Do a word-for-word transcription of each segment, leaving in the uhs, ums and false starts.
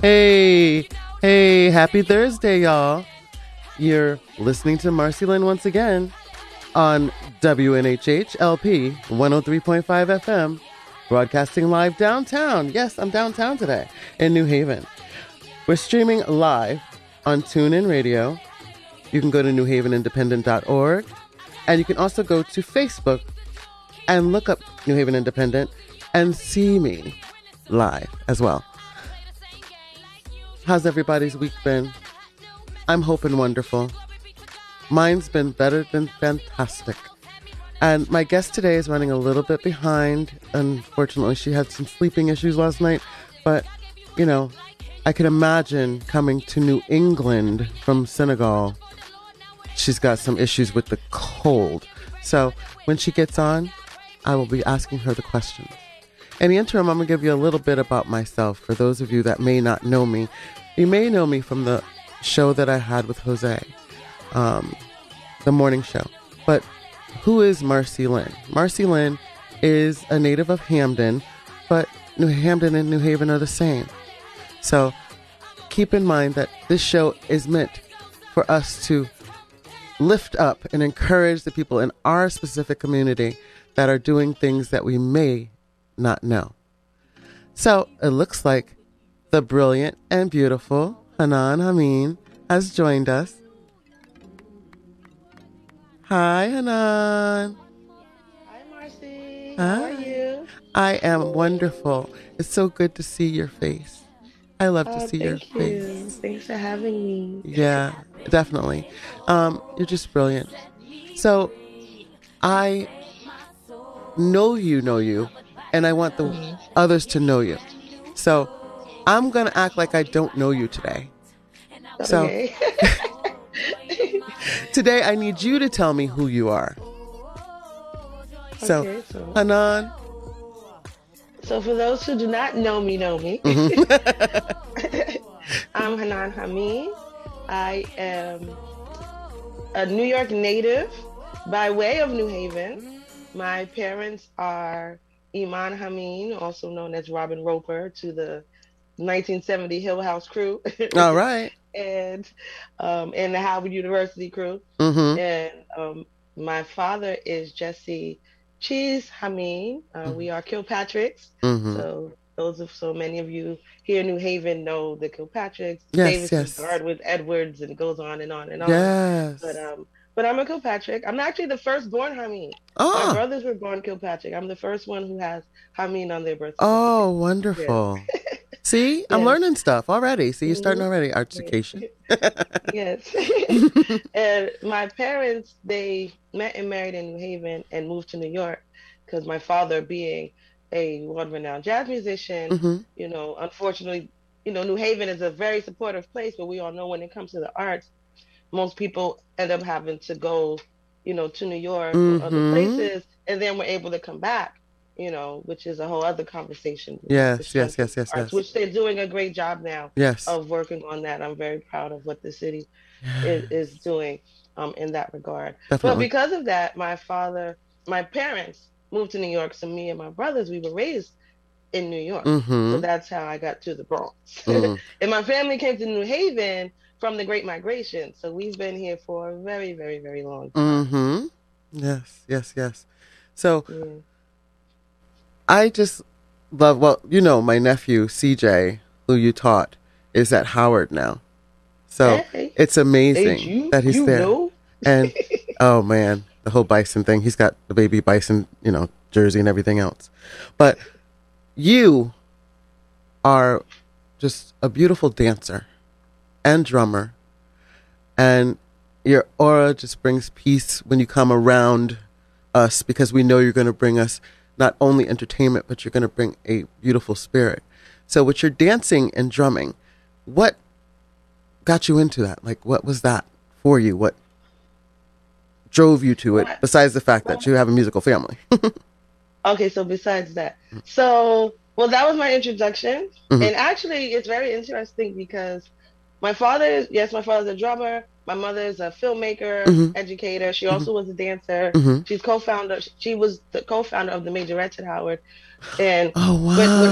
Hey, hey, happy Thursday, y'all. You're listening to MarcyLynn once again on W N H H L P one oh three point five F M, broadcasting live downtown. Yes, I'm downtown today in New Haven. We're streaming live on TuneIn Radio. You can go to new haven independent dot org, and you can also go to Facebook and look up New Haven Independent and see me live as well. How's everybody's week been? I'm hoping wonderful. Mine's been better than fantastic. And my guest today is running a little bit behind. Unfortunately, she had some sleeping issues last night. But, you know, I can imagine coming to New England from Senegal, she's got some issues with the cold. So when she gets on, I will be asking her the questions. In the interim, I'm going to give you a little bit about myself. For those of you that may not know me, you may know me from the show that I had with Jose, um, the morning show. But who is MarcyLynn? MarcyLynn is a native of Hamden, but New Hamden and New Haven are the same. So keep in mind that this show is meant for us to lift up and encourage the people in our specific community that are doing things that we may not know. So it looks like the brilliant and beautiful Hanan Hameen has joined us. Hi, Hanan. Hi, Marcy. Hi. How are you? I am wonderful. It's so good to see your face. I love oh, to see your you. face. Thanks for having me. Yeah, definitely. Um, you're just brilliant. So I know you know you, and I want the mm-hmm. others to know you. So I'm going to act like I don't know you today. Okay. So today I need you to tell me who you are. So, okay, so. Hanan. So for those who do not know me, know me. Mm-hmm. I'm Hanan Hameen. I am a New York native by way of New Haven. My parents are Iman Hameen, also known as Robin Roper, to the nineteen seventy Hill House crew. All right. And um, and the Howard University crew. Mm-hmm. And um, my father is Jesse Cheese Hameen. Uh, mm-hmm. We are Kilpatricks. Mm-hmm. So those of so many of you here in New Haven know the Kilpatricks. Yes, Davis yes. Start with Edwards, and it goes on and on and on. Yes. But um, but I'm a Kilpatrick. I'm actually the first born Hameen. Oh. My brothers were born Kilpatrick. I'm the first one who has Hameen on their birth certificate. Oh, wonderful. Yeah. See, yes. I'm learning stuff already. See, you're starting already. Education. Yes. And my parents, they met and married in New Haven and moved to New York because my father, being a world-renowned jazz musician, mm-hmm. you know, unfortunately, you know, New Haven is a very supportive place, but we all know when it comes to the arts, most people end up having to go, you know, to New York mm-hmm. or other places, and then we're able to come back. You know, which is a whole other conversation. Yes, yes, yes, yes, arts, yes. Which they're doing a great job now yes. of working on that. I'm very proud of what the city is, is doing um, in that regard. Definitely. But because of that, my father, my parents moved to New York. So me and my brothers, we were raised in New York. Mm-hmm. So that's how I got to the Bronx. Mm-hmm. And my family came to New Haven from the Great Migration. So we've been here for a very, very, very long time. Mm-hmm. Yes, yes, yes. So... Yeah. I just love, well, you know, my nephew, C J, who you taught, is at Howard now. So hey, it's amazing you, that he's there. Know? And, oh, man, the whole bison thing. He's got the baby bison, you know, jersey and everything else. But you are just a beautiful dancer and drummer. And your aura just brings peace when you come around us because we know you're going to bring us not only entertainment, but you're going to bring a beautiful spirit. So with your dancing and drumming, what got you into that? Like, what was that for you? What drove you to it, besides the fact that you have a musical family? Okay, so besides that. So, well, that was my introduction. Mm-hmm. And actually, it's very interesting because My father is, yes, my father's a drummer. My mother is a filmmaker, mm-hmm. educator. She also mm-hmm. was a dancer. Mm-hmm. She's co-founder. She was the co-founder of the Majorettes at Howard. And oh, wow. But,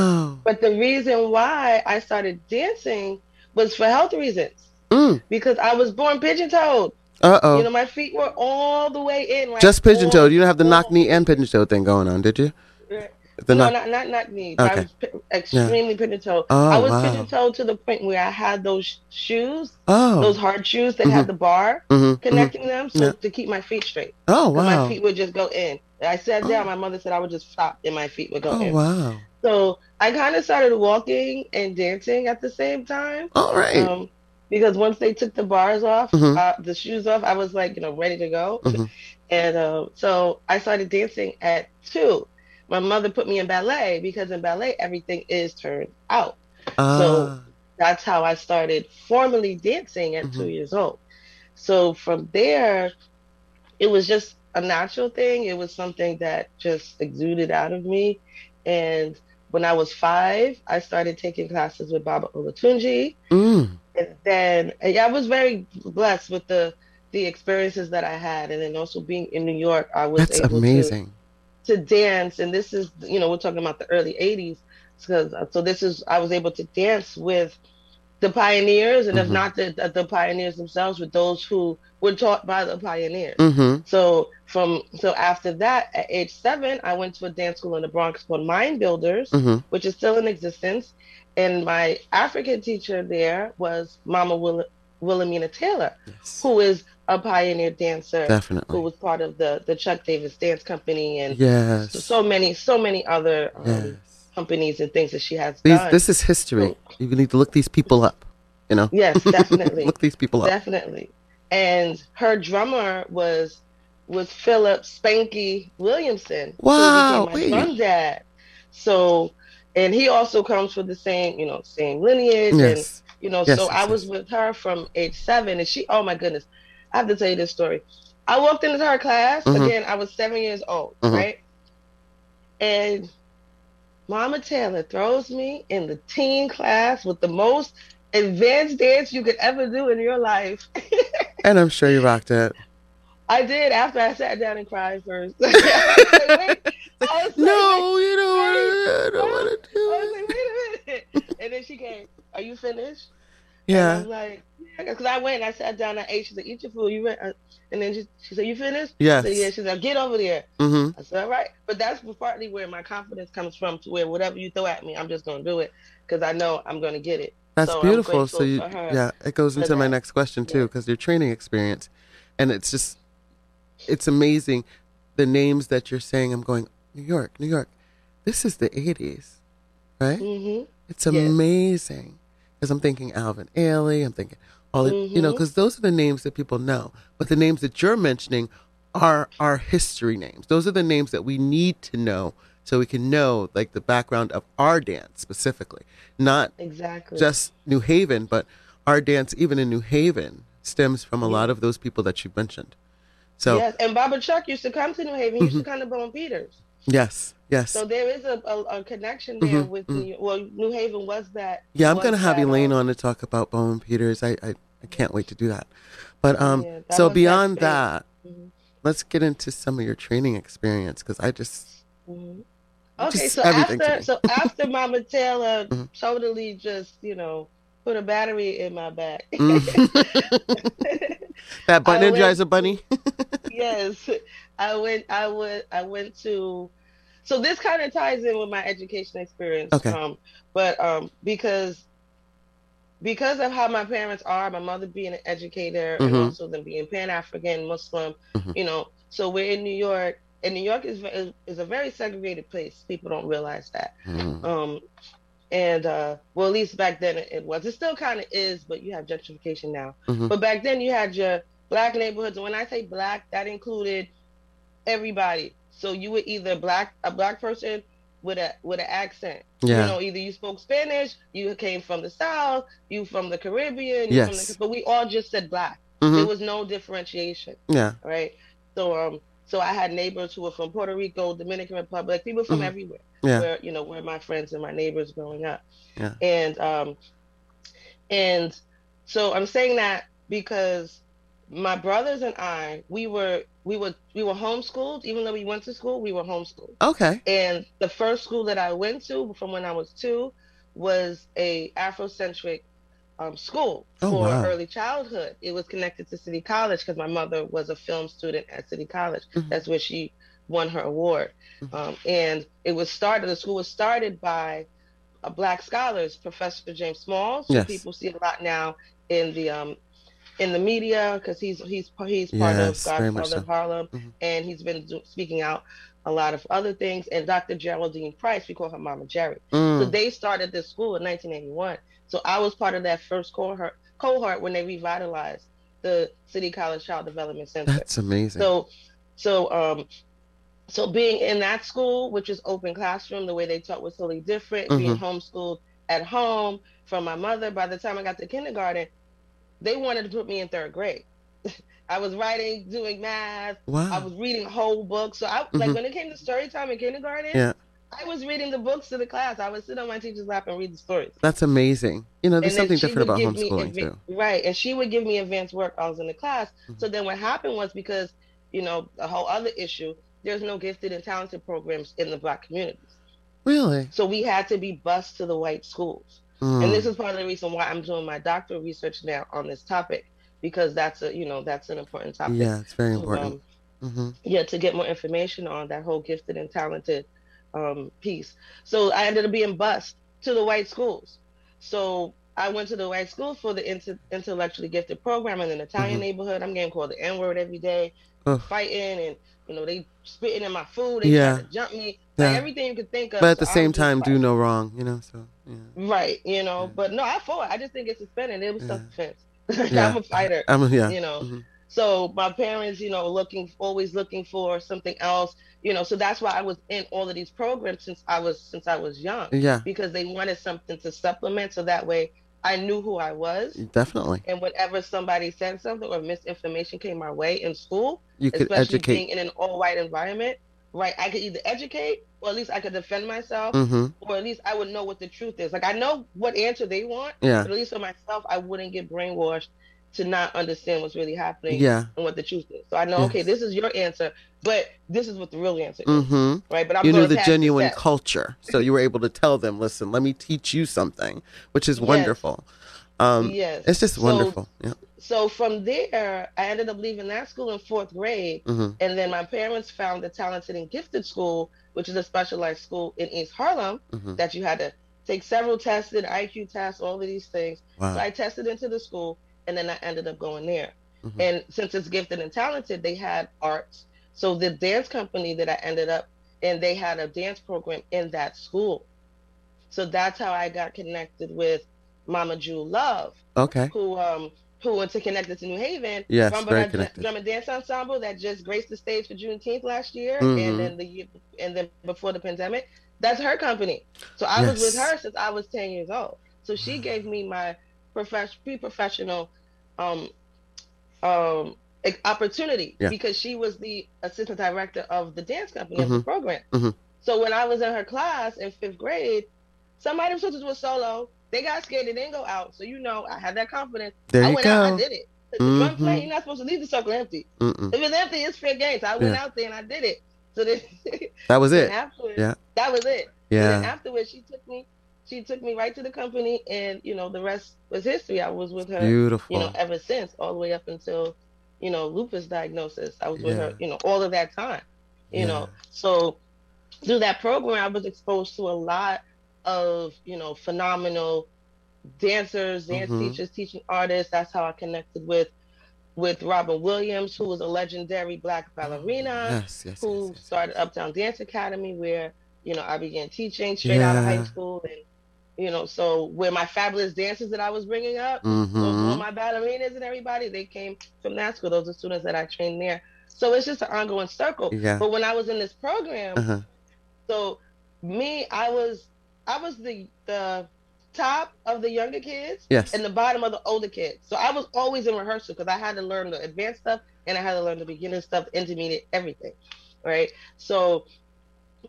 but, but the reason why I started dancing was for health reasons. Mm. Because I was born pigeon-toed. Uh-oh. You know, my feet were all the way in. Like, just pigeon-toed. You didn't have the knock knee and pigeon-toed thing going on, did you? Right. The no, knock- not not knock knee. Okay. I was p- extremely yeah. pigeon-toed. Oh, I was wow. pigeon-toed to the point where I had those shoes, oh. those hard shoes that mm-hmm. had the bar mm-hmm. connecting mm-hmm. them so yeah. to keep my feet straight. Oh, wow. My feet would just go in. I sat down. Oh. My mother said I would just flop and my feet would go oh, in. Oh, wow. So I kind of started walking and dancing at the same time. All right. Um, because once they took the bars off, mm-hmm. uh, the shoes off, I was like, you know, ready to go. Mm-hmm. And uh, so I started dancing at two. My mother put me in ballet because in ballet, everything is turned out. Uh. So that's how I started formally dancing at mm-hmm. two years old. So from there, it was just a natural thing. It was something that just exuded out of me. And when I was five, I started taking classes with Baba Olatunji. Mm. And then yeah, I was very blessed with the, the experiences that I had. And then also being in New York, I was that's able amazing. To... to dance, and this is, you know, we're talking about the early eighties, because so this is, I was able to dance with the pioneers, and mm-hmm. if not the the pioneers themselves, with those who were taught by the pioneers. Mm-hmm. So from so after that, at age seven, I went to a dance school in the Bronx called Mind Builders, mm-hmm. which is still in existence, and my African teacher there was Mama Will- Wilhelmina Taylor, yes. who is a pioneer dancer. Definitely. Who was part of the, the Chuck Davis dance company and yes. so, so many, so many other um, yes. companies and things that she has these, done. This is history. So, you need to look these people up, you know? Yes, definitely. Look these people up. Definitely. And her drummer was, was Philip Spanky Williamson. Wow. Who became my son's dad. So, and he also comes from the same, you know, same lineage. Yes. And, you know, yes, so yes, I was yes. with her from age seven and she, oh my goodness. I have to tell you this story. I walked into her class. Mm-hmm. Again, I was seven years old, mm-hmm. right? And Mama Taylor throws me in the teen class with the most advanced dance you could ever do in your life. And I'm sure you rocked it. I did after I sat down and cried first. I was like, wait. I was no, like, you don't, don't want to do it. I was like, wait a minute. And then she came, are you finished? Yeah. And I was like, because I went and I sat down and I ate. She said, eat your food. You went, and then she, she said, you finished? Yes. I said, yeah. She said, get over there. Mm-hmm. I said, all right. But that's partly where my confidence comes from, to where whatever you throw at me, I'm just going to do it because I know I'm going to get it. That's so beautiful. So you, yeah, it goes into that, my next question too, because yeah. your training experience. And it's just, it's amazing. The names that you're saying, I'm going, New York, New York. This is the eighties, right? Mm-hmm. It's amazing. Yes. Because I'm thinking Alvin Ailey, I'm thinking all the, mm-hmm. you know, because those are the names that people know. But the names that you're mentioning are our history names. Those are the names that we need to know so we can know, like, the background of our dance specifically. Not exactly just New Haven, but our dance, even in New Haven, stems from a lot of those people that you mentioned. So yes, and Baba Chuck used to come to New Haven. He used mm-hmm. to come to Bowen Peters. Yes, yes. So there is a, a, a connection there mm-hmm, with mm-hmm. New, well, New Haven was that. Yeah, I'm going to have Elaine on to talk about Bowen Peters. I, I, I can't wait to do that. But um, yeah, that so beyond that, that mm-hmm. let's get into some of your training experience because I just. Mm-hmm. Okay, just so after so after Mama Taylor mm-hmm. totally just, you know, put a battery in my back. Mm-hmm. That button energizer bunny. Yes, I went. I would. I went to. So this kind of ties in with my education experience. Okay. Um, but um, because because of how my parents are, my mother being an educator mm-hmm. and also them being Pan African Muslim, mm-hmm. you know. So we're in New York, and New York is is, is a very segregated place. People don't realize that. Mm. Um, and uh, well, at least back then it, it was. It still kind of is, but you have gentrification now. Mm-hmm. But back then you had your Black neighborhoods, and when I say Black, that included everybody. So you were either black, a black person with a with an accent. Yeah. You know, either you spoke Spanish, you came from the South, you from the Caribbean. Yes. You from the, but we all just said Black. Mm-hmm. There was no differentiation. Yeah. Right. So um, so I had neighbors who were from Puerto Rico, Dominican Republic, people from mm-hmm. everywhere. Yeah. Where you know where my friends and my neighbors growing up. Yeah. And um, and. So I'm saying that because my brothers and I, we were we were we were homeschooled. Even though we went to school, we were homeschooled. Okay. And the first school that I went to from when I was two was a Afrocentric um, school oh, for wow. early childhood. It was connected to City College because my mother was a film student at City College. Mm-hmm. That's where she won her award. Mm-hmm. Um, and it was started. The school was started by uh, Black scholars, Professor James Smalls, yes. who people see a lot now in the um. in the media, because he's he's he's part yes, of Godfather so. of Harlem, mm-hmm. and he's been do, speaking out a lot of other things. And Doctor Geraldine Price, we call her Mama Jerry. Mm. So they started this school in nineteen eighty-one. So I was part of that first cohort cohort when they revitalized the City College Child Development Center. That's amazing. So, so um, so being in that school, which is open classroom, the way they taught was totally different. Mm-hmm. Being homeschooled at home from my mother. By the time I got to kindergarten, they wanted to put me in third grade. I was writing, doing math. Wow. I was reading whole books. So I mm-hmm. like when it came to story time in kindergarten, yeah. I was reading the books to the class. I would sit on my teacher's lap and read the stories. That's amazing. You know, there's something different about homeschooling me, too. Right. And she would give me advanced work while I was in the class. Mm-hmm. So then what happened was, because, you know, a whole other issue, there's no gifted and talented programs in the Black communities. Really? So we had to be bused to the white schools. Mm. And this is part of the reason why I'm doing my doctoral research now on this topic, because that's a, you know, that's an important topic. Yeah, it's very important. Um, mm-hmm. Yeah, to get more information on that whole gifted and talented um, piece. So I ended up being bused to the white schools. So I went to the white school for the inter- intellectually gifted program in an Italian mm-hmm. neighborhood. I'm getting called the N-word every day, Ugh. fighting, and you know they spitting in my food. They yeah. trying to jump me. Like yeah. everything you could think of. But at the so same time, fighting. do no wrong, you know. So yeah. Right, you know. Yeah. But no, I fought. I just didn't get suspended. It was yeah. self-defense. yeah. I'm a fighter. I'm a, yeah. You know. Mm-hmm. So my parents, you know, looking always looking for something else, you know. So that's why I was in all of these programs since I was since I was young. Yeah. Because they wanted something to supplement, so that way I knew who I was. Definitely. And whenever somebody said something or misinformation came my way in school, you could especially educate. Being in an all-white environment. Right, I could either educate, or at least I could defend myself, mm-hmm. or at least I would know what the truth is. Like, I know what answer they want, yeah. but at least for myself, I wouldn't get brainwashed to not understand what's really happening yeah. and what the truth is. So I know, yes. okay, this is your answer, but this is what the real answer is, mm-hmm. right? But I'm you knew the genuine culture, so you were able to tell them, listen, let me teach you something, which is yes. wonderful. Um, yes. It's just wonderful. So, yeah. so from there, I ended up leaving that school in fourth grade. Mm-hmm. And then my parents found the Talented and Gifted School, which is a specialized school in East Harlem mm-hmm. that you had to take several tests, I Q tests, all of these things. Wow. So I tested into the school, and then I ended up going there. Mm-hmm. And since it's gifted and talented, they had arts. So the dance company that I ended up in, they had a dance program in that school. So that's how I got connected with Mama Jewel Love, okay, who um who went to connected to New Haven. Yes, remember very connected. Drum and dance ensemble that just graced the stage for Juneteenth last year, mm-hmm. and then the year, and then before the pandemic. That's her company. So I yes. was with her since I was ten years old. So she wow. gave me my professional, pre-professional, um, um, opportunity yeah. because she was the assistant director of the dance company mm-hmm. of the program. Mm-hmm. So when I was in her class in fifth grade, somebody was supposed to do a solo. They got scared. They didn't go out. So, you know, I had that confidence. There I went go. out and I did it. Mm-hmm. Drum play, you're not supposed to leave the circle empty. Mm-mm. If it's empty, it's fair game. So I went yeah. out there and I did it. So then, That was it. Yeah. That was it. Yeah. And then afterwards, she took me She took me right to the company, and, you know, the rest was history. I was with her, Beautiful. you know, ever since, all the way up until, you know, lupus diagnosis. I was yeah. with her, you know, all of that time, you yeah. know. So through that program, I was exposed to a lot of, you know, phenomenal dancers, dance mm-hmm. teachers, teaching artists. That's how I connected with with Robin Williams, who was a legendary Black ballerina, yes, yes, who yes, yes, started yes. Uptown Dance Academy, where, you know, I began teaching straight yeah. out of high school. And, you know, so where my fabulous dancers that I was bringing up, mm-hmm. all my ballerinas and everybody, they came from that school. Those are students that I trained there. So it's just an ongoing circle. Yeah. But when I was in this program, uh-huh. so me, I was... I was the the top of the younger kids yes. and the bottom of the older kids. So I was always in rehearsal because I had to learn the advanced stuff and I had to learn the beginning stuff, intermediate, everything, right? So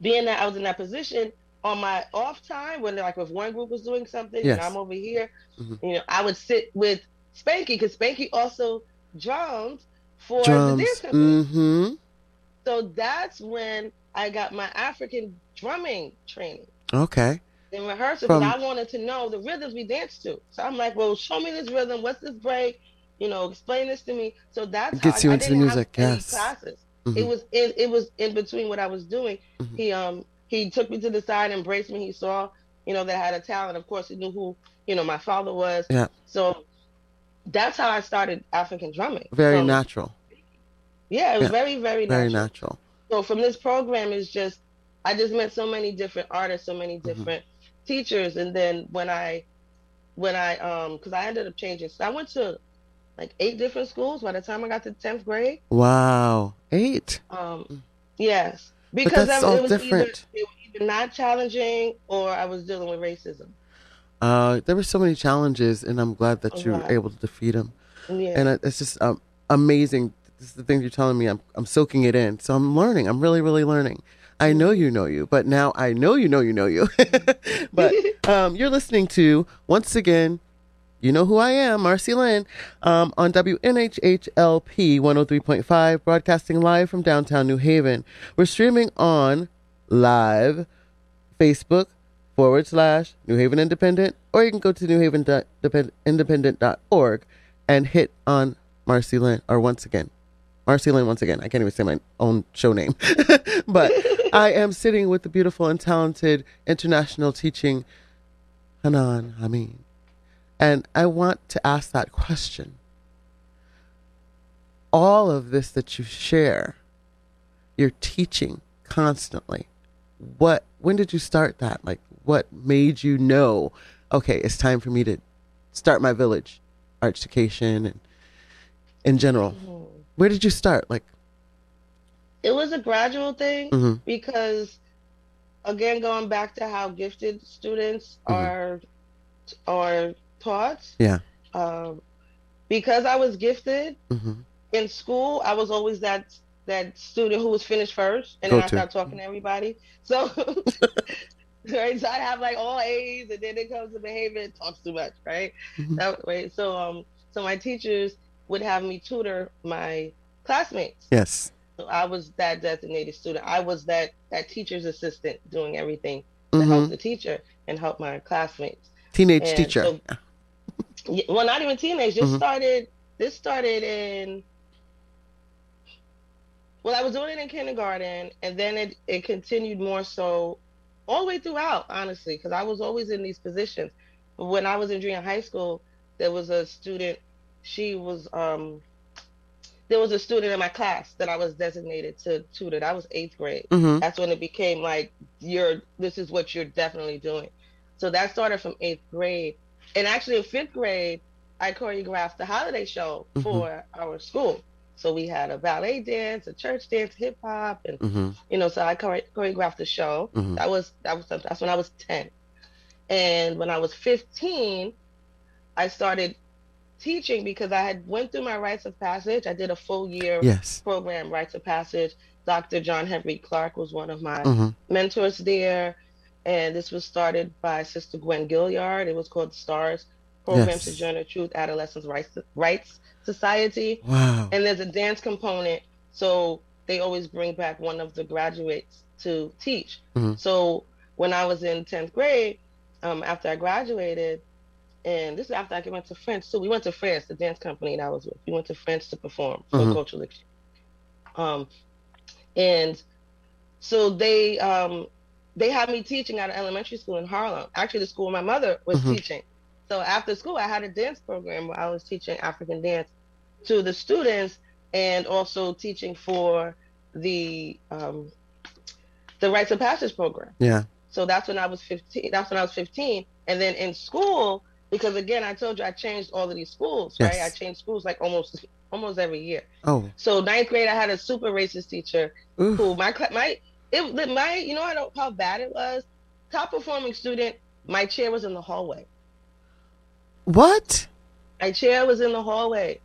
being that I was in that position, on my off time, when like if one group was doing something yes. and I'm over here, mm-hmm. you know, I would sit with Spanky, because Spanky also drummed for Drums. the dance company. Mm-hmm. So that's when I got my African drumming training. Okay. In rehearsal, because From... I wanted to know the rhythms we danced to. So I'm like, well, show me this rhythm. What's this break? You know, explain this to me. So that's gets how you I, into I didn't the music. Have yes. classes. Mm-hmm. It was in, it was in between what I was doing. Mm-hmm. He um he took me to the side, embraced me. He saw, you know, that I had a talent. Of course, he knew who, you know, my father was. Yeah. So that's how I started African drumming. Very so, natural. Yeah, it was yeah. very, very natural. Very natural. So from this program, it's just, I just met so many different artists, so many different mm-hmm. teachers. And then when I, when I, um, because I ended up changing. So I went to like eight different schools by the time I got to tenth grade. Wow. Eight? Um, yes. Because I, it was different. Either, it was either not challenging or I was dealing with racism. Uh, there were so many challenges, and I'm glad that oh, you wow. were able to defeat them. Yeah. And it's just um, amazing. This is the thing you're telling me. I'm I'm soaking it in. So I'm learning. I'm really, really learning. I know you know you, but now I know you know you know you. But um, you're listening to, once again, you know who I am, MarcyLynn, um, on W N H H L P one oh three point five, broadcasting live from downtown New Haven. We're streaming on live Facebook forward slash New Haven Independent, or you can go to new haven independent dot org and hit on MarcyLynn, or once again. MarcyLynn, once again, I can't even say my own show name, but I am sitting with the beautiful and talented international teaching Hanan Hameen. And I want to ask that question. All of this that you share, you're teaching constantly. What, when did you start that? Like, what made you know, okay, it's time for me to start my village art education and in general? Mm-hmm. Where did you start? Like, it was a gradual thing mm-hmm. because, again, going back to how gifted students mm-hmm. are are taught. Yeah. Um, because I was gifted mm-hmm. in school, I was always that that student who was finished first, and Go then I to. started talking to everybody. So, right, so I have like all A's, and then it comes to behavior and talks too much, right? Mm-hmm. That way. So um, so my teachers would have me tutor my classmates. Yes. So I was that designated student. I was that, that teacher's assistant doing everything to mm-hmm. help the teacher and help my classmates. Teenage and teacher. So, yeah, well, not even teenage. This mm-hmm. started, this started in, well, I was doing it in kindergarten, and then it, it continued more so all the way throughout, honestly, because I was always in these positions. But when I was in junior high school, there was a student She was, um, there was a student in my class that I was designated to tutor. That was eighth grade. Mm-hmm. That's when it became like, you're, this is what you're definitely doing. So that started from eighth grade. And actually in fifth grade, I choreographed the holiday show mm-hmm. for our school. So we had a ballet dance, a church dance, hip hop. And, mm-hmm. you know, so I chore- choreographed the show. Mm-hmm. That was, that was, that's when I was ten. And when I was fifteen, I started teaching because I had went through my rites of passage. I did a full year yes. program, rites of passage. Doctor John Henry Clark was one of my mm-hmm. mentors there. And this was started by Sister Gwen Gilliard. It was called STARS, Program yes. Sojourner Truth Adolescents Rights, Rights Society. Wow. And there's a dance component. So they always bring back one of the graduates to teach. Mm-hmm. So when I was in tenth grade, um, after I graduated, and this is after I went to France. So we went to France, the dance company that I was with. We went to France to perform for mm-hmm. cultural exchange. Um, and so they um, they had me teaching at an elementary school in Harlem. Actually, the school my mother was mm-hmm. teaching. So after school, I had a dance program where I was teaching African dance to the students and also teaching for the um, the rites of passage program. Yeah. So that's when I was fifteen. That's when I was fifteen. And then in school, because again, I told you I changed all of these schools, yes. right? I changed schools like almost almost every year. Oh, so ninth grade I had a super racist teacher Oof. who my my it my you know I don't know how bad it was. Top performing student, my chair was in the hallway. What? My chair was in the hallway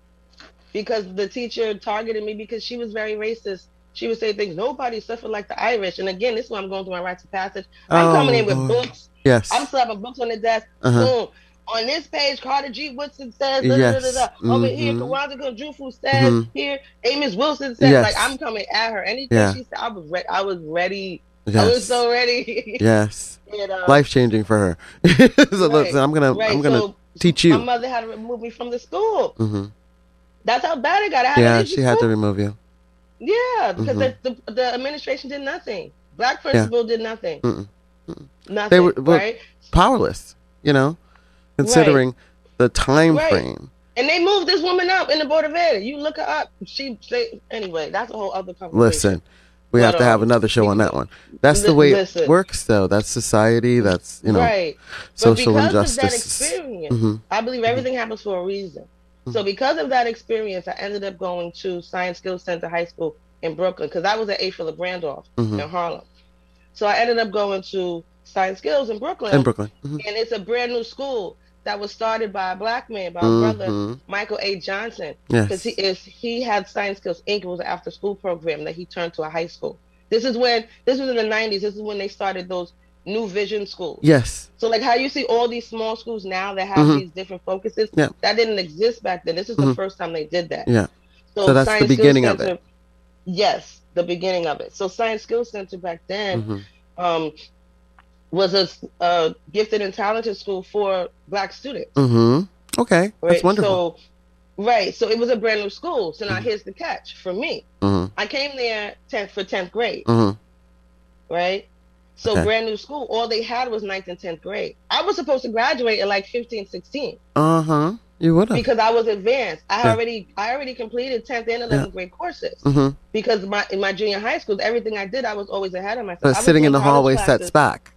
because the teacher targeted me because she was very racist. She would say things nobody suffered like the Irish, and again, this is when I'm going through my rites of passage. I'm oh, coming in with Lord. books. Yes, I'm slapping books on the desk. Uh-huh. Boom. on this page, Carter G. Woodson says, da, yes. da, da, da, da. Mm-hmm. Over here, Kawanda Kujufu says, mm-hmm. here, Amos Wilson says, yes. like, I'm coming at her. Anything yeah. she said, I was, re- I was ready. Yes. I was so ready. yes. You know? Life changing for her. so right. look, so I'm gonna, right. I'm gonna so teach you. My mother had to remove me from the school. Mm-hmm. That's how bad it got. I had yeah, to she school. had to remove you. Yeah, because mm-hmm. the, the the administration did nothing. Black principal yeah. did nothing. Mm-mm. Mm-mm. Nothing. They were right? powerless. You know, considering right. the time right. frame. And they moved this woman up in the Board of Ed. You look her up. She, she anyway. That's a whole other conversation. Listen. We have to have another show on that one. That's the way Listen. it works, though. That's society. That's, you know, right. social but injustice. Of that experience, mm-hmm. I believe everything mm-hmm. happens for a reason. Mm-hmm. So because of that experience, I ended up going to Science Skills Center High School in Brooklyn, because I was at A. Philip Randolph mm-hmm. in Harlem. So I ended up going to Science Skills in Brooklyn. In Brooklyn. Mm-hmm. And it's a brand new school that was started by a black man, by a mm-hmm. brother, Michael A. Johnson. Because yes. he is, he had Science Skills Incorporated. It was an after-school program that he turned to a high school. This is when, this was in the nineties. This is when they started those new vision schools. Yes. So like how you see all these small schools now that have mm-hmm. these different focuses, yeah. that didn't exist back then. This is mm-hmm. the first time they did that. Yeah. So, so that's Science the beginning Skills of Center, it. Yes, the beginning of it. So Science Skills Center back then, mm-hmm. um, was a uh, gifted and talented school for black students. Mm-hmm. Okay, right? That's wonderful. So, right, so it was a brand new school. So now mm-hmm. here's the catch for me. Mm-hmm. I came there tenth for tenth grade, mm-hmm. right? So okay. brand new school, all they had was ninth and tenth grade. I was supposed to graduate at like fifteen, sixteen. Uh-huh, you would've. Because I was advanced. I yeah. already I already completed tenth and eleventh yeah. grade courses. Mm-hmm. Because my in my junior high school, everything I did, I was always ahead of myself. But sitting in the hallway sets back.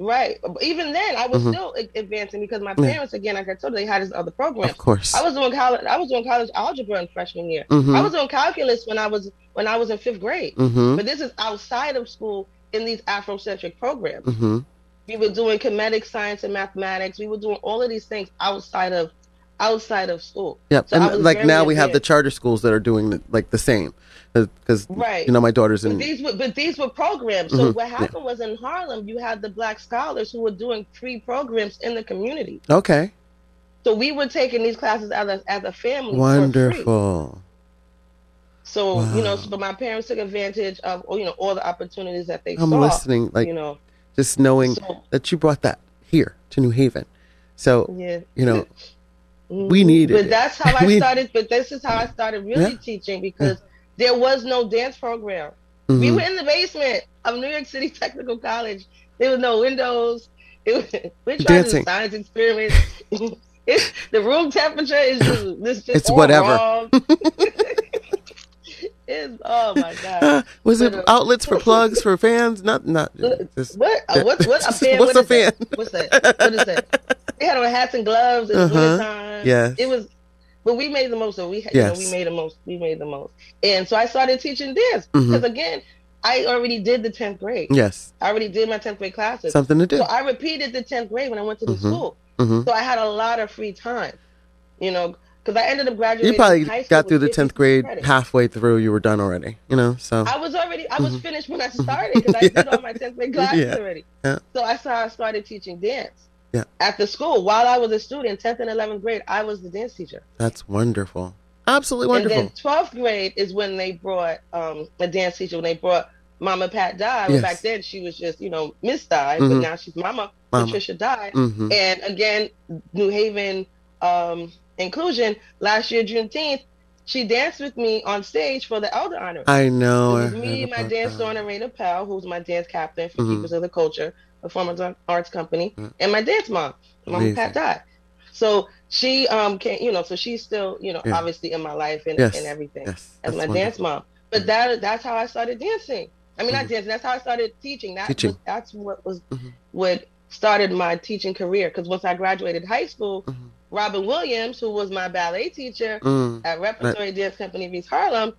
Right. Even then, I was mm-hmm. still advancing because my parents, yeah. again, like I told you, they had this other program. Of course. I was doing college. I was doing college algebra in freshman year. Mm-hmm. I was doing calculus when I was when I was in fifth grade. Mm-hmm. But this is outside of school in these Afrocentric programs. Mm-hmm. We were doing kinetic science and mathematics. We were doing all of these things outside of outside of school. Yeah. So and like now we have the charter schools that are doing the, like the same. Because right. you know my daughter's in. But these were, but these were programs. So mm-hmm. what happened yeah. was in Harlem, you had the black scholars who were doing free programs in the community. Okay. So we were taking these classes as a, as a family. Wonderful. For free. So wow. you know, so, but my parents took advantage of you know all the opportunities that they. I'm saw, listening, like you know, just knowing so, that you brought that here to New Haven. So yeah. you know, we needed. But that's how I we, started. But this is how I started really yeah. teaching because. Yeah. There was no dance program. Mm-hmm. We were in the basement of New York City Technical College. There was no windows. It was, we're trying Dancing. to do science experiments. It's, the room temperature is just, it's just it's all whatever. Wrong. It's, oh my God. Was but, it uh, outlets for plugs for fans? Not not. Just, what? Uh, what? What? A fan? What's what a fan? That? What's that? What is that? They had on hats and gloves. It was uh-huh. winter time. Yes. It was. But we made the most of we yes. you know, we made the most we made the most. And so I started teaching dance because mm-hmm. again, I already did the tenth grade. Yes. I already did my tenth grade classes. Something to do. So I repeated the tenth grade when I went to the mm-hmm. school. Mm-hmm. So I had a lot of free time. You know, cuz I ended up graduating. You probably high school got through the tenth grade credits. Halfway through you were done already, you know. So I was already I was mm-hmm. finished when I started cuz I yeah. did all my tenth grade classes yeah. already. Yeah. So I saw I started teaching dance. Yeah. At the school, while I was a student, tenth and eleventh grade, I was the dance teacher. That's wonderful. Absolutely wonderful. And then twelfth grade is when they brought um, a dance teacher, when they brought Mama Pat Dye. Yes. Back then, she was just, you know, Miss Dye, mm-hmm. but now she's Mama, Mama. Patricia Dye. Mm-hmm. And again, New Haven um, Inclusion, last year, Juneteenth, she danced with me on stage for the Elder Honor. I know. It was me, my dance partner, Raina Powell, who's my dance captain for mm-hmm. Keepers of the Culture, Performance Arts Company, mm-hmm. and my dance mom, Mama Pat Dye. So she um can you know, so she's still, you know, yeah. obviously in my life and, yes. and everything yes. as that's my wonderful. Dance mom. But mm-hmm. that that's how I started dancing. I mean, mm-hmm. not dancing. That's how I started teaching. That teaching. Was, that's what was mm-hmm. what started my teaching career. Because once I graduated high school. Mm-hmm. Robin Williams, who was my ballet teacher mm, at Repertory right. Dance Company of East Harlem,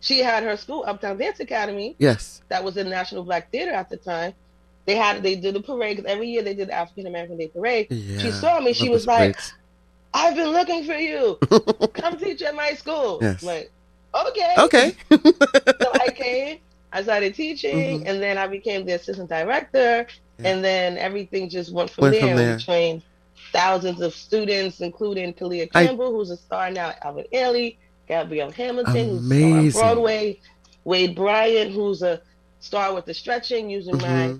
she had her school, Uptown Dance Academy. Yes, that was in National Black Theater at the time. They had they did the parade because every year they did the African American Day Parade. Yeah, she saw me. She was, was like, great. "I've been looking for you. Come teach at my school." Yes. Like, okay, okay. So I came. I started teaching, mm-hmm. and then I became the assistant director, yeah. and then everything just went from went there. From there. And we trained. thousands of students, including Talia Campbell, I, who's a star now, Alvin Ailey, Gabrielle Hamilton, amazing. Who's a star on Broadway, Wade Bryant, who's a star with the stretching, using mm-hmm. my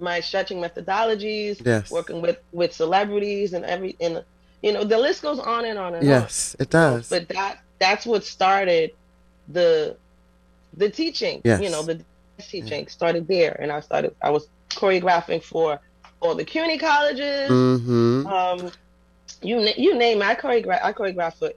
my stretching methodologies, yes. working with, with celebrities and every and you know, the list goes on and on and yes, on. Yes, it does. But that that's what started the the teaching. Yes. You know, the teaching started there, and I started I was choreographing for all the CUNY colleges. Mm-hmm. Um, you you name it, I choreograph I choreographed for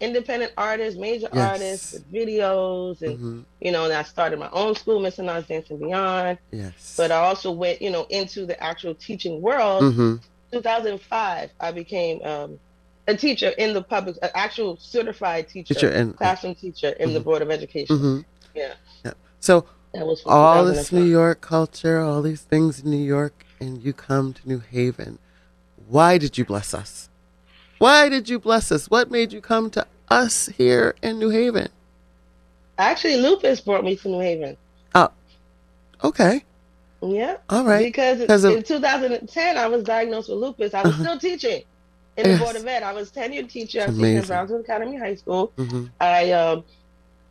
independent artists, major yes. artists, with videos, and mm-hmm. you know, and I started my own school, Miss Anon's Dance and Beyond. Yes. But I also went, you know, into the actual teaching world. Mm-hmm. two thousand five, I became um, a teacher in the public, an actual certified teacher, teacher and, classroom teacher in mm-hmm. the Board of Education. Mm-hmm. Yeah. yeah. So that was all this New York culture, all these things in New York, and you come to New Haven. Why did you bless us? Why did you bless us? What made you come to us here in New Haven? Actually, Lupus brought me to New Haven. Oh, okay. Yeah. All right. Because of, in two thousand ten, I was diagnosed with lupus. I was uh-huh. still teaching in yes. the Board of Ed. I was tenured teacher at Brownsville Academy High School. Mm-hmm. I um,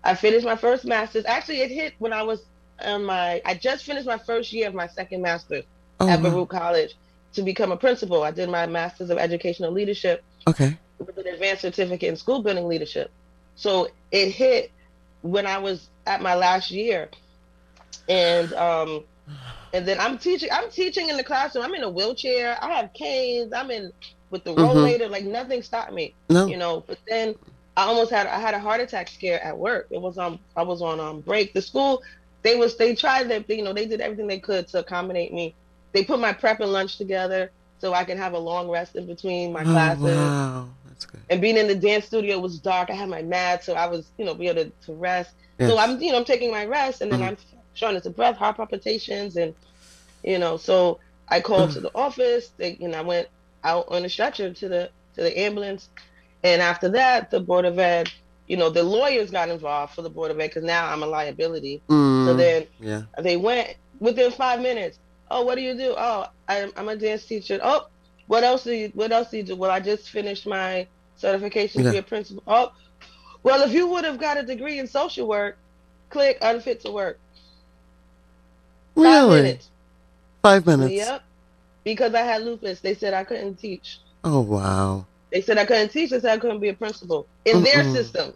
I finished my first master's. Actually, it hit when I was um, my. I just finished my first year of my second master's oh, at Baruch wow. College to become a principal. I did my master's of educational leadership. Okay. With an advanced certificate in school building leadership. So it hit when I was at my last year, and um. And then I'm teaching. I'm teaching in the classroom. I'm in a wheelchair. I have canes. I'm in with the rollator. Mm-hmm. Like nothing stopped me. No. You know. But then I almost had. I had a heart attack scare at work. It was on. I was on um, break. The school. They was. They tried. They. You know. They did everything they could to accommodate me. They put my prep and lunch together so I can have a long rest in between my oh, classes. Wow, that's good. And being in the dance studio was dark. I had my mats, so I was. You know, be able to, to rest. Yes. So I'm. You know, I'm taking my rest, and then mm-hmm. I'm. shortness of breath, heart palpitations, and you know, so I called mm. to the office, they, and I went out on a stretcher to the to the ambulance, and after that, the Board of Ed, you know, the lawyers got involved for the Board of Ed because now I'm a liability. Mm. So then yeah. they went within five minutes. Oh, what do you do? Oh, I'm, I'm a dance teacher. Oh, what else do you? What else do you do? Well, I just finished my certification yeah. to be a principal. Oh, well, if you would have got a degree in social work, click unfit to work. Really? Five minutes. Five minutes. Yep. Because I had lupus. They said I couldn't teach. Oh, wow. They said I couldn't teach. They said I couldn't be a principal in Mm-mm. their system,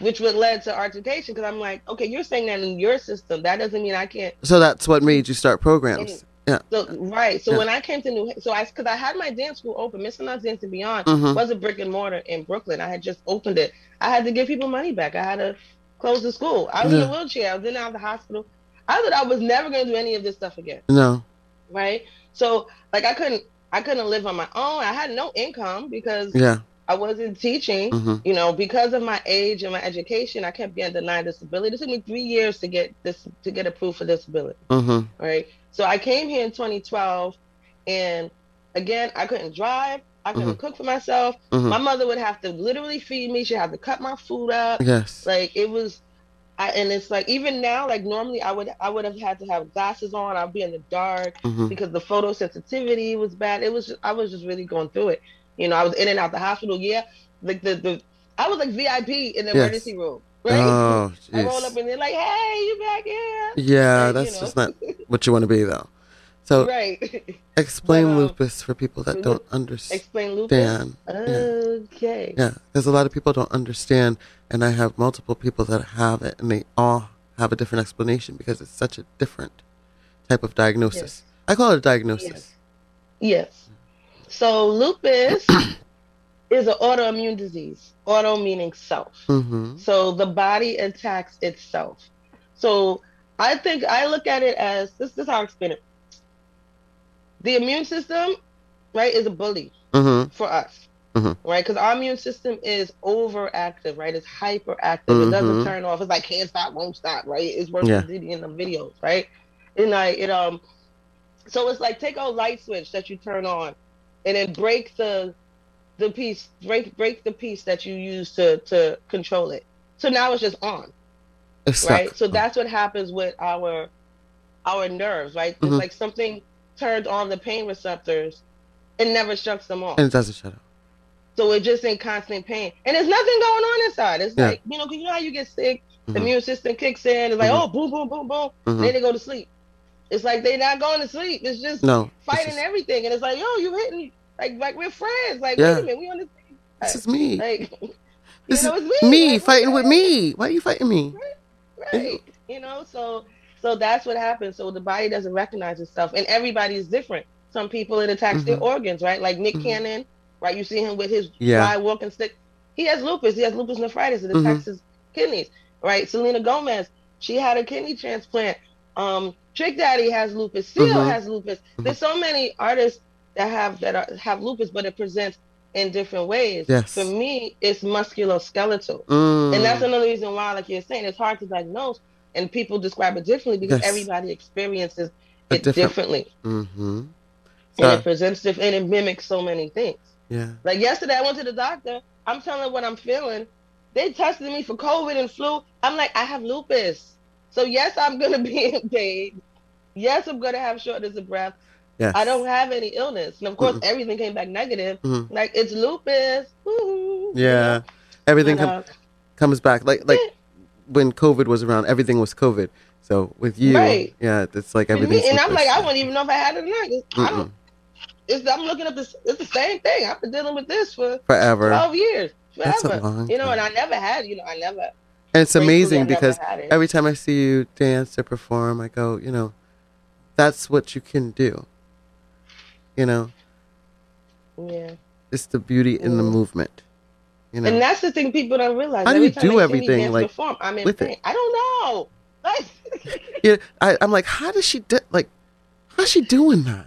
which would lead to altercation. Because I'm like, okay, you're saying that in your system. That doesn't mean I can't. So that's what made you start programs. Yeah. So, right. So yeah. when I came to New so I because I had my dance school open. Miss Anon's Dance and Beyond mm-hmm. was a brick and mortar in Brooklyn. I had just opened it. I had to give people money back. I had to close the school. I was yeah. in a wheelchair. I was in and out of the hospital. I thought I was never going to do any of this stuff again. No. Right? So, like, I couldn't I couldn't live on my own. I had no income because yeah. I wasn't teaching. Mm-hmm. You know, because of my age and my education, I kept getting denied disability. It took me three years to get this to get approved for disability. Mm-hmm. Right? So I came here in twenty twelve, and, again, I couldn't drive. I couldn't mm-hmm. cook for myself. Mm-hmm. My mother would have to literally feed me. She'd have to cut my food up. Yes. Like, it was... I, and it's like, even now, like normally I would I would have had to have glasses on. I'd be in the dark mm-hmm. because the photosensitivity was bad. It was just, I was just really going through it. You know, I was in and out the hospital. Yeah. Like the, the I was like V I P in the yes. emergency room. Right. Oh, I roll up and they're like, hey, you back here. Yeah, like, that's you know. Just not what you want to be, though. So right. explain but, um, lupus for people that don't understand. Explain lupus. Yeah. Okay. Yeah, because a lot of people don't understand, and I have multiple people that have it, and they all have a different explanation because it's such a different type of diagnosis. Yes. I call it a diagnosis. Yes. yes. So lupus is an autoimmune disease. Auto meaning self. Mm-hmm. So the body attacks itself. So I think I look at it as, this, this is how I explain it. The immune system, right, is a bully mm-hmm. for us, mm-hmm. right? Because our immune system is overactive, right? It's hyperactive. Mm-hmm. It doesn't turn off. It's like can't stop, won't stop, right? It's worse yeah. than in the videos, right? And like it um, so it's like take a light switch that you turn on, and then break the the piece, break break the piece that you use to to control it. So now it's just on, it's right? Stuck. So that's what happens with our our nerves, right? Mm-hmm. It's like something turned on the pain receptors It never shuts them off. And it doesn't shut up. So we're just in constant pain. And there's nothing going on inside. It's yeah. like, you know, you know how you get sick? Mm-hmm. The immune system kicks in. It's like, mm-hmm. oh, boom, boom, boom, boom. Mm-hmm. Then they go to sleep. It's like they're not going to sleep. It's just no, fighting it's just... everything. And it's like, yo, you hitting. Like, like we're friends. Like, yeah. wait a minute. We on the same side. This is me. Like, this you know, it's me. me like, fighting with me. Why are you fighting me? Right. right. You know, so so that's what happens. So the body doesn't recognize itself. And everybody's different. Some people, it attacks mm-hmm. their organs, right? Like Nick mm-hmm. Cannon, right? You see him with his yeah. dry walking stick. He has lupus. He has lupus nephritis. It attacks mm-hmm. his kidneys, right? Selena Gomez, she had a kidney transplant. Um, Trick Daddy has lupus. Seal mm-hmm. has lupus. Mm-hmm. There's so many artists that have that are, have lupus, but it presents in different ways. Yes. For me, it's musculoskeletal. Mm. And that's another reason why, like you're saying, it's hard to diagnose, and people describe it differently because yes. everybody experiences a it different... differently. Mm-hmm. And uh, it presents and it mimics so many things. Yeah. Like yesterday, I went to the doctor. I'm telling her what I'm feeling. They tested me for COVID and flu. I'm like, I have lupus. So yes, I'm going to be in pain. Yes, I'm going to have shortness of breath. Yes. I don't have any illness. And of course, mm-hmm. everything came back negative. Mm-hmm. Like, it's lupus. Woo-hoo. Yeah. Everything com- uh, comes back. Like, like yeah. when COVID was around, everything was COVID. So with you, right. yeah, it's like everything. And I'm like, I wouldn't even know if I had it or not. Mm-mm. I don't. It's, I'm looking up this. It's the same thing. I've been dealing with this for forever, twelve years, forever. That's a long you know, time. And I never had. You know, I never. And it's amazing because it. every time I see you dance or perform, I go, you know, that's what you can do. You know. Yeah. It's the beauty in mm. the movement. You know. And that's the thing people don't realize. How do you do everything like perform, I'm in pain. I don't know. Like, yeah, I, I'm like, how does she do? Like, how's she doing that?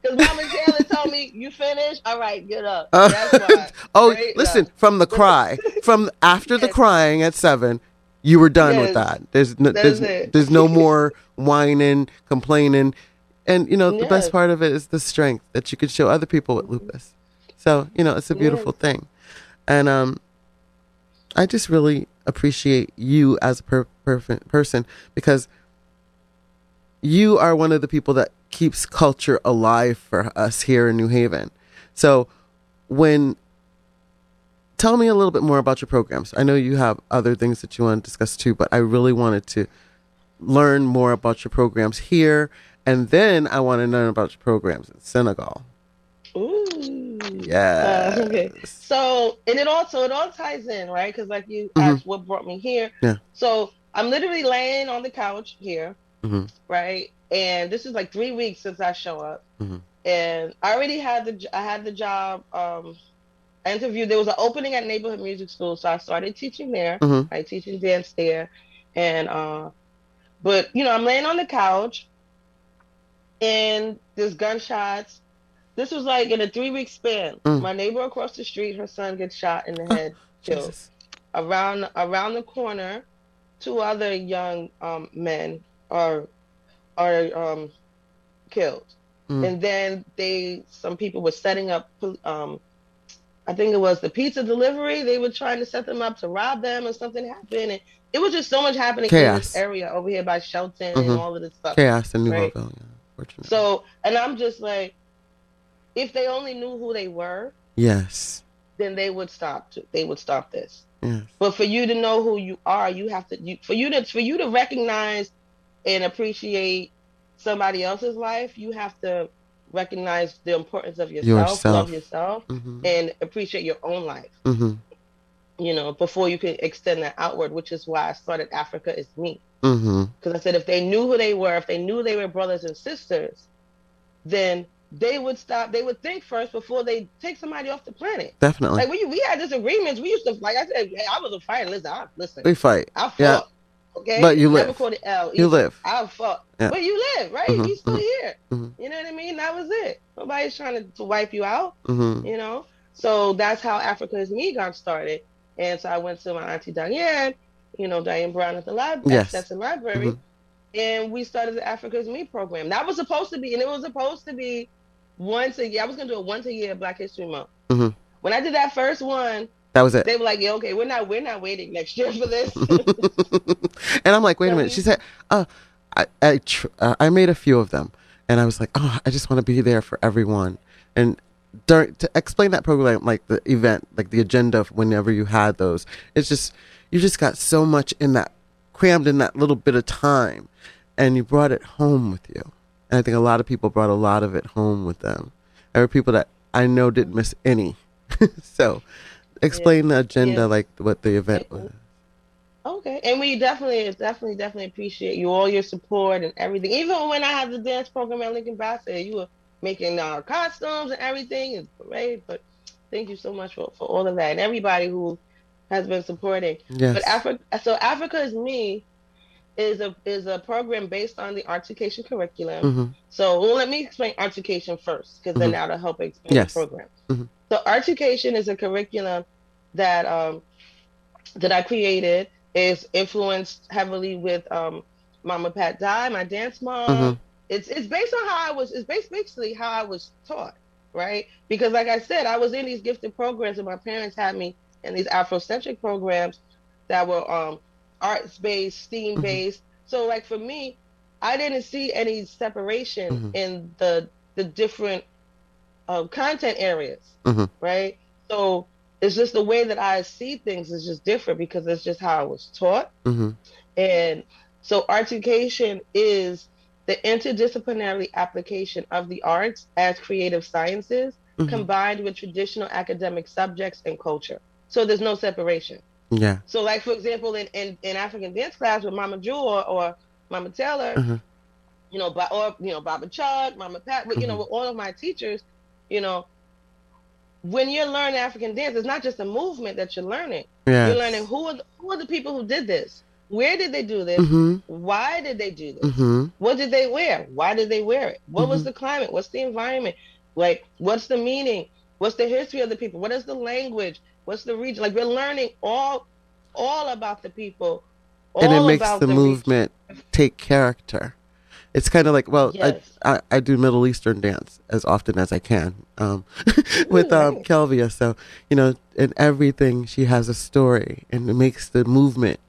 Because Mama Taylor told me, you finished? All right, get up. Uh, That's why. oh, right? listen, no. from the cry. From after yes. the crying at seven, you were done yes. with that. There's no, that there's, there's no more whining, complaining. And, you know, yes. the best part of it is the strength that you can show other people with lupus. So, you know, it's a beautiful yes. thing. And um, I just really appreciate you as a per- per- person because you are one of the people that keeps culture alive for us here in New Haven. So when, tell me a little bit more about your programs. I know you have other things that you want to discuss too, but I really wanted to learn more about your programs here. And then I want to learn about your programs in Senegal. Ooh. Yeah. Uh, okay. So, and it also, it all ties in, right? Because like you mm-hmm. asked what brought me here. Yeah. So I'm literally laying on the couch here, mm-hmm. right? And this is like three weeks since I show up, mm-hmm. and I already had the I had the job. Um, I interviewed. There was an opening at Neighborhood Music School, so I started teaching there. Mm-hmm. I teach and dance there, and uh, but you know I'm laying on the couch, and there's gunshots. This was like in a three week span. Mm. My neighbor across the street, her son gets shot in the head. Killed. Oh, around around the corner, two other young um, men are. are um, killed. Mm. And then they, some people were setting up, um, I think it was the pizza delivery. They were trying to set them up to rob them or something happened. And it was just so much happening Chaos. in this area over here by Shelton mm-hmm. and all of this stuff. Chaos in New York. Right? So, and I'm just like, if they only knew who they were, yes, then they would stop. To, they would stop this. Yes. But for you to know who you are, you have to, you, for you to, for you to recognize and appreciate somebody else's life, you have to recognize the importance of yourself, yourself. love yourself, mm-hmm. and appreciate your own life, mm-hmm. you know, before you can extend that outward, which is why I started Africa is Me. Because mm-hmm. I said if they knew who they were, if they knew they were brothers and sisters, then they would stop, they would think first before they take somebody off the planet. Definitely. Like, we, we had disagreements. We used to, like I said, hey, I was a fighter. Listen, I, listen. We fight. I fought. Yeah. Okay? But you live. L. You live. I fuck. Yeah. But you live, right? Mm-hmm, you still mm-hmm, here. Mm-hmm. You know what I mean? That was it. Nobody's trying to, to wipe you out. Mm-hmm. You know? So that's how Africa is Me got started. And so I went to my auntie Diane, you know, Diane Brown at the library, yes. at the library, mm-hmm. and we started the Africa is Me program. That was supposed to be, and it was supposed to be once a year. I was going to do a once a year Black History Month. Mm-hmm. When I did that first one, that was it. They were like, yeah, okay, we're not we're not waiting next year for this. And I'm like, wait a minute. She said, uh, I I, tr- uh, I made a few of them. And I was like, oh, I just want to be there for everyone. And during, to explain that program, like the event, like the agenda, whenever you had those, it's just, you just got so much in that, crammed in that little bit of time, and you brought it home with you. And I think a lot of people brought a lot of it home with them. There were people that I know didn't miss any. So explain yeah. the agenda, yeah. like what the event was. Okay. And we definitely, definitely, definitely appreciate you, all your support and everything. Even when I had the dance program at Lincoln Bassett, you were making our costumes and everything. And parade. But thank you so much for, for all of that and everybody who has been supporting. Yes. But Africa, so Africa is Me is a is a program based on the Articulation curriculum. Mm-hmm. So well, let me explain Articulation first, because mm-hmm. then that'll help explain yes. the program. Mm-hmm. So Articulation is a curriculum that um, that I created. Is influenced heavily with um, Mama Pat Dye, my dance mom. Mm-hmm. It's it's based on how I was. It's based basically how I was taught, right? Because like I said, I was in these gifted programs, and my parents had me in these Afrocentric programs that were um, arts based, STEAM based. Mm-hmm. So like for me, I didn't see any separation mm-hmm. in the the different uh, content areas, mm-hmm. right? So. It's just the way that I see things is just different because it's just how I was taught. Mm-hmm. And so Articulation is the interdisciplinary application of the arts as creative sciences mm-hmm. combined with traditional academic subjects and culture. So there's no separation. Yeah. So like, for example, in, in, in African dance class with Mama Jewel or, or Mama Taylor, mm-hmm. you know, or, you know, Baba Chuck, Mama Pat, mm-hmm. you know, with all of my teachers, you know, when you're learning African dance, it's not just a movement that you're learning. Yes. You're learning who are, the, who are the people who did this? Where did they do this? Mm-hmm. Why did they do this? Mm-hmm. What did they wear? Why did they wear it? What mm-hmm. was the climate? What's the environment? Like, what's the meaning? What's the history of the people? What is the language? What's the region? Like, we're learning all all about the people. All and it makes about the, the movement region. Take character. It's kind of like, well, yes. I, I, I do Middle Eastern dance as often as I can um, with um, Kelvia. So, you know, in everything, she has a story, and it makes the movement,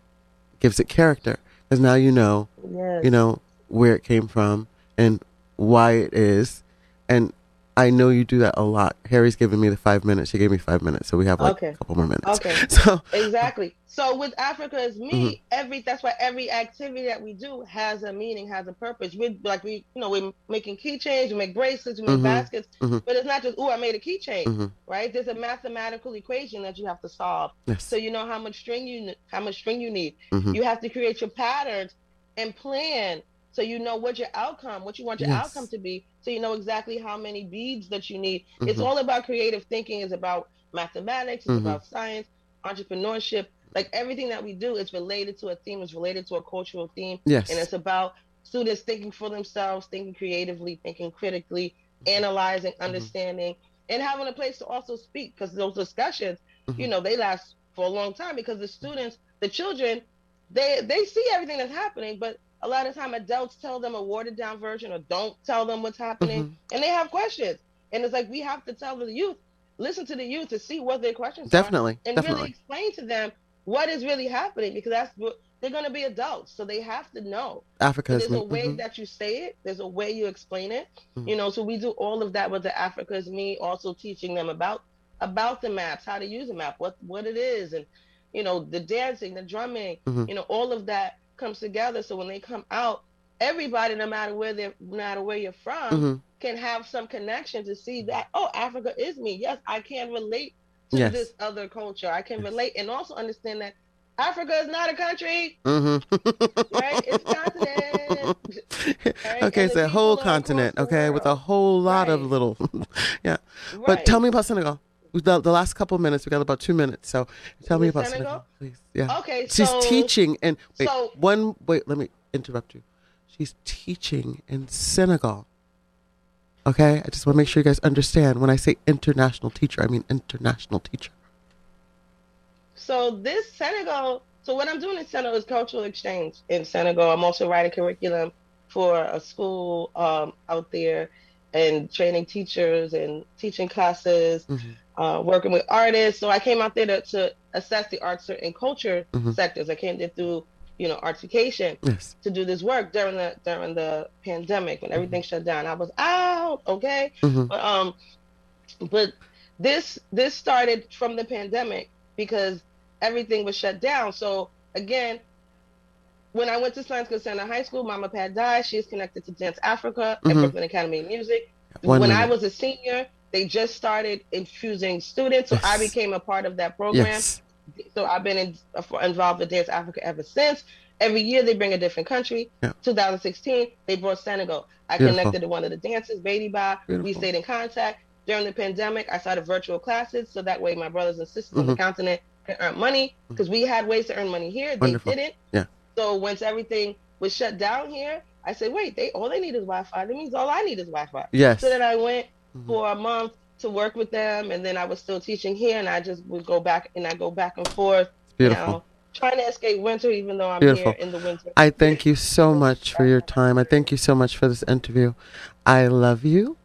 gives it character. Because now you know, yes. you know, where it came from and why it is. And I know you do that a lot. Harry's given me the five minutes. She gave me five minutes. So we have like okay. a couple more minutes. Okay. So exactly. So with Africa is Me, mm-hmm. every that's why every activity that we do has a meaning, has a purpose. We like we you know we're making keychains, we make bracelets, we make mm-hmm. baskets, mm-hmm. but it's not just oh I made a keychain, mm-hmm. right? There's a mathematical equation that you have to solve. Yes. So you know how much string you how much string you need. Mm-hmm. You have to create your patterns and plan so you know what your outcome, what you want your yes. outcome to be. So you know exactly how many beads that you need. Mm-hmm. It's all about creative thinking. It's about mathematics. It's mm-hmm. about science, entrepreneurship. Like everything that we do is related to a theme, is related to a cultural theme. Yes. And it's about students thinking for themselves, thinking creatively, thinking critically, analyzing, understanding, mm-hmm. and having a place to also speak, because those discussions, mm-hmm. you know, they last for a long time because the students, the children, they they see everything that's happening, but a lot of time adults tell them a watered down version or don't tell them what's happening, mm-hmm. and they have questions. And it's like we have to tell the youth, listen to the youth to see what their questions definitely, are and definitely. Really explain to them what is really happening, because that's they're going to be adults, so they have to know. Africa is Me. There's a way mm-hmm. that you say it. There's a way you explain it. Mm-hmm. You know, so we do all of that with the Africa is Me, also teaching them about about the maps, how to use a map, what what it is, and you know the dancing, the drumming, mm-hmm. you know all of that comes together. So when they come out, everybody, no matter where they no matter where you're from, mm-hmm. can have some connection to see that oh, Africa is me. Yes, I can relate. To yes. this other culture. I can yes. relate and also understand that Africa is not a country. Mm-hmm. Right? It's a continent. Right? Okay, it's so a whole continent, okay, with a whole lot right. of little. yeah. Right. But tell me about Senegal. The, the last couple of minutes, we got about two minutes. So tell With me about Senegal? Senegal, please. Yeah. Okay, so. She's teaching and. Wait, so, one. Wait, let me interrupt you. She's teaching in Senegal. Okay, I just want to make sure you guys understand. When I say international teacher, I mean international teacher. So this Senegal, so what I'm doing in Senegal is cultural exchange in Senegal. I'm also writing curriculum for a school um, out there and training teachers and teaching classes, mm-hmm. uh, working with artists. So I came out there to, to assess the arts and culture mm-hmm. sectors. I came there through, you know, Articulation yes. to do this work during the during the pandemic when everything mm-hmm. shut down. I was out, okay? Mm-hmm. But um, but this this started from the pandemic because everything was shut down. So again, when I went to Science Skills Center High School, Mama Pat Dye, she is connected to Dance Africa and mm-hmm. Brooklyn Academy of Music. One when minute. I was a senior, they just started infusing students, so yes. I became a part of that program. Yes. So I've been in, involved with Dance Africa ever since. Every year they bring a different country. Yeah. twenty sixteen, they brought Senegal. I Beautiful. connected to one of the dancers, Baby Ba. Beautiful. We stayed in contact. During the pandemic, I started virtual classes, so that way my brothers and sisters mm-hmm. on the continent can earn money, because mm-hmm. we had ways to earn money here. Wonderful. They didn't. Yeah. So once everything was shut down here, I said, wait, they all they need is Wi-Fi. That means all I need is Wi-Fi. Yes. So then I went mm-hmm. for a month to work with them, and then I was still teaching here, and I just would go back, and I go back and forth. Beautiful. You know, trying to escape winter, even though I'm Beautiful. here in the winter. I thank you so much for your time. I thank you so much for this interview. I love you.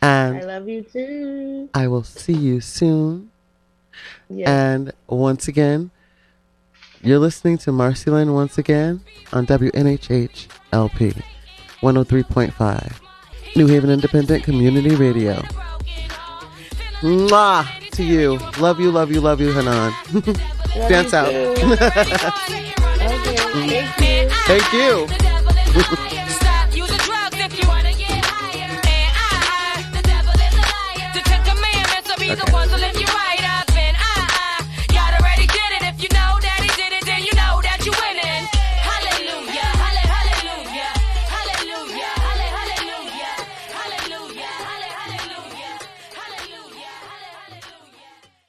And I love you too. I will see you soon. Yes. And once again, you're listening to MarcyLynn once again on W N H H L P one oh three point five, New Haven Independent Community Radio. Mwah to you. Love you, love you, love you, Hanan. Love Dance you out. Okay, thank you. Thank you. The devil is a liar. The devil is a liar. To take a man, that's a be the one.